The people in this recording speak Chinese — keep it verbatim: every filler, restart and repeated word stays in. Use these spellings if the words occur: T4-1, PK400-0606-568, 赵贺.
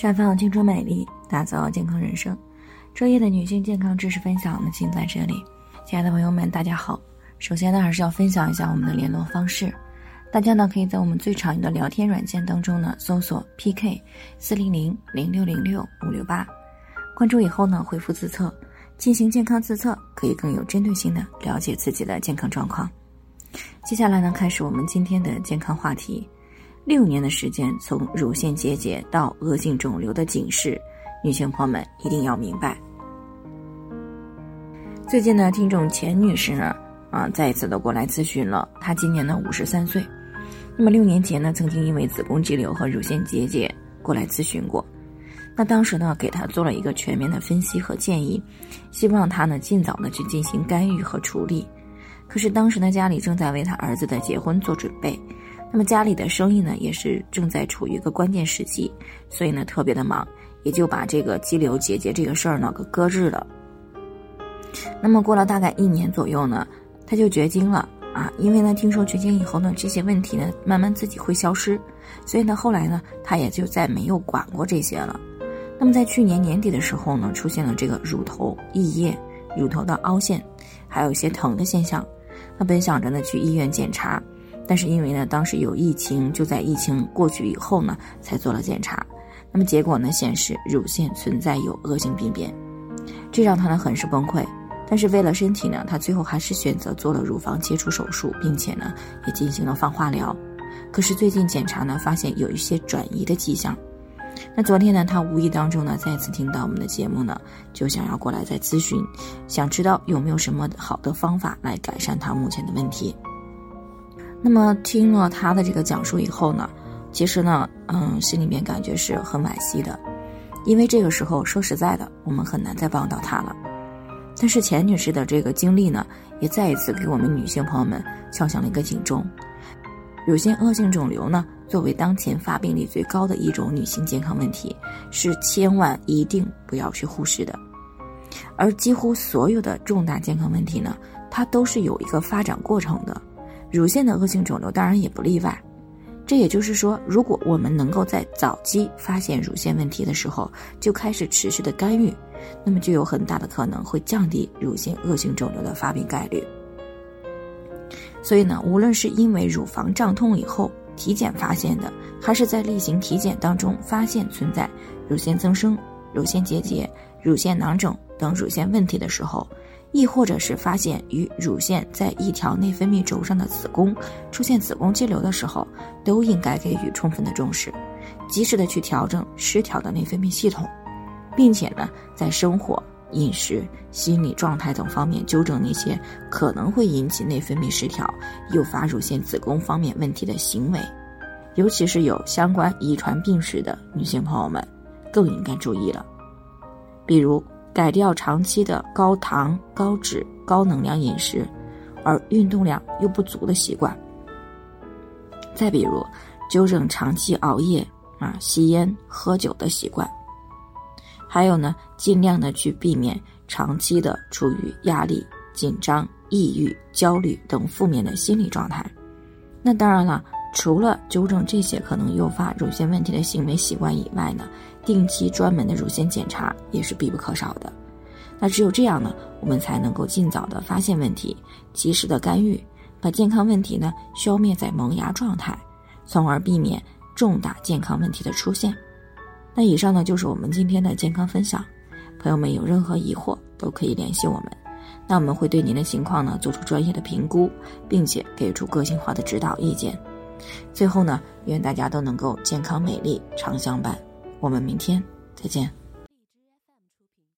绽放青春美丽，打造健康人生。专业的女性健康知识分享，我们尽在这里。亲爱的朋友们，大家好。首先呢，还是要分享一下我们的联络方式。大家呢，可以在我们最常用的聊天软件当中呢，搜索 P K 四零零 零六零六 五六八， 关注以后呢，回复自测，进行健康自测，可以更有针对性的了解自己的健康状况。接下来呢，开始我们今天的健康话题。六年的时间，从乳腺结节到恶性肿瘤的警示，女性朋友们一定要明白。最近呢，听众钱女士呢，啊，再一次的过来咨询了。她今年呢五十三岁，那么六年前呢，曾经因为子宫肌瘤和乳腺结节过来咨询过。那当时呢，给她做了一个全面的分析和建议，希望她呢尽早的去进行干预和处理。可是当时呢，家里正在为她儿子的结婚做准备。那么家里的生意呢，也是正在处于一个关键时期，所以呢特别的忙，也就把这个肌瘤结节这个事儿呢给搁置了。那么过了大概一年左右呢，她就绝经了啊，因为呢听说绝经以后呢，这些问题呢慢慢自己会消失，所以呢后来呢她也就再没有管过这些了。那么在去年年底的时候呢，出现了这个乳头溢液、乳头的凹陷，还有一些疼的现象。那本想着呢去医院检查，但是因为呢当时有疫情，就在疫情过去以后呢才做了检查。那么结果呢显示乳腺存在有恶性病变，这让她呢很是崩溃。但是为了身体呢，她最后还是选择做了乳房切除手术，并且呢也进行了放化疗。可是最近检查呢，发现有一些转移的迹象。那昨天呢，她无意当中呢再次听到我们的节目呢，就想要过来再咨询，想知道有没有什么好的方法来改善她目前的问题。那么听了他的这个讲述以后呢，其实呢嗯，心里面感觉是很惋惜的，因为这个时候说实在的，我们很难再帮到他了。但是钱女士的这个经历呢，也再一次给我们女性朋友们敲响了一个警钟。乳腺恶性肿瘤呢，作为当前发病率最高的一种女性健康问题，是千万一定不要去忽视的。而几乎所有的重大健康问题呢，它都是有一个发展过程的，乳腺的恶性肿瘤当然也不例外。这也就是说，如果我们能够在早期发现乳腺问题的时候就开始持续的干预，那么就有很大的可能会降低乳腺恶性肿瘤的发病概率。所以呢，无论是因为乳房胀痛以后体检发现的，还是在例行体检当中发现存在乳腺增生、乳腺结节、乳腺囊肿等乳腺问题的时候，亦或者是发现与乳腺在一条内分泌轴上的子宫出现子宫肌瘤的时候，都应该给予充分的重视，及时的去调整失调的内分泌系统，并且呢，在生活、饮食、心理状态等方面纠正那些可能会引起内分泌失调、诱发乳腺子宫方面问题的行为。尤其是有相关遗传病史的女性朋友们，更应该注意了。比如改掉长期的高糖、高脂、高能量饮食，而运动量又不足的习惯。再比如，纠正长期熬夜、啊吸烟、喝酒的习惯。还有呢，尽量的去避免长期的处于压力、紧张、抑郁、焦虑等负面的心理状态。那当然了，除了纠正这些可能诱发乳腺问题的行为习惯以外呢，定期专门的乳腺检查也是必不可少的。那只有这样呢，我们才能够尽早的发现问题，及时的干预，把健康问题呢消灭在萌芽状态，从而避免重大健康问题的出现。那以上呢，就是我们今天的健康分享。朋友们有任何疑惑都可以联系我们，那我们会对您的情况呢做出专业的评估，并且给出个性化的指导意见。最后呢，愿大家都能够健康美丽常相伴。我们明天再见。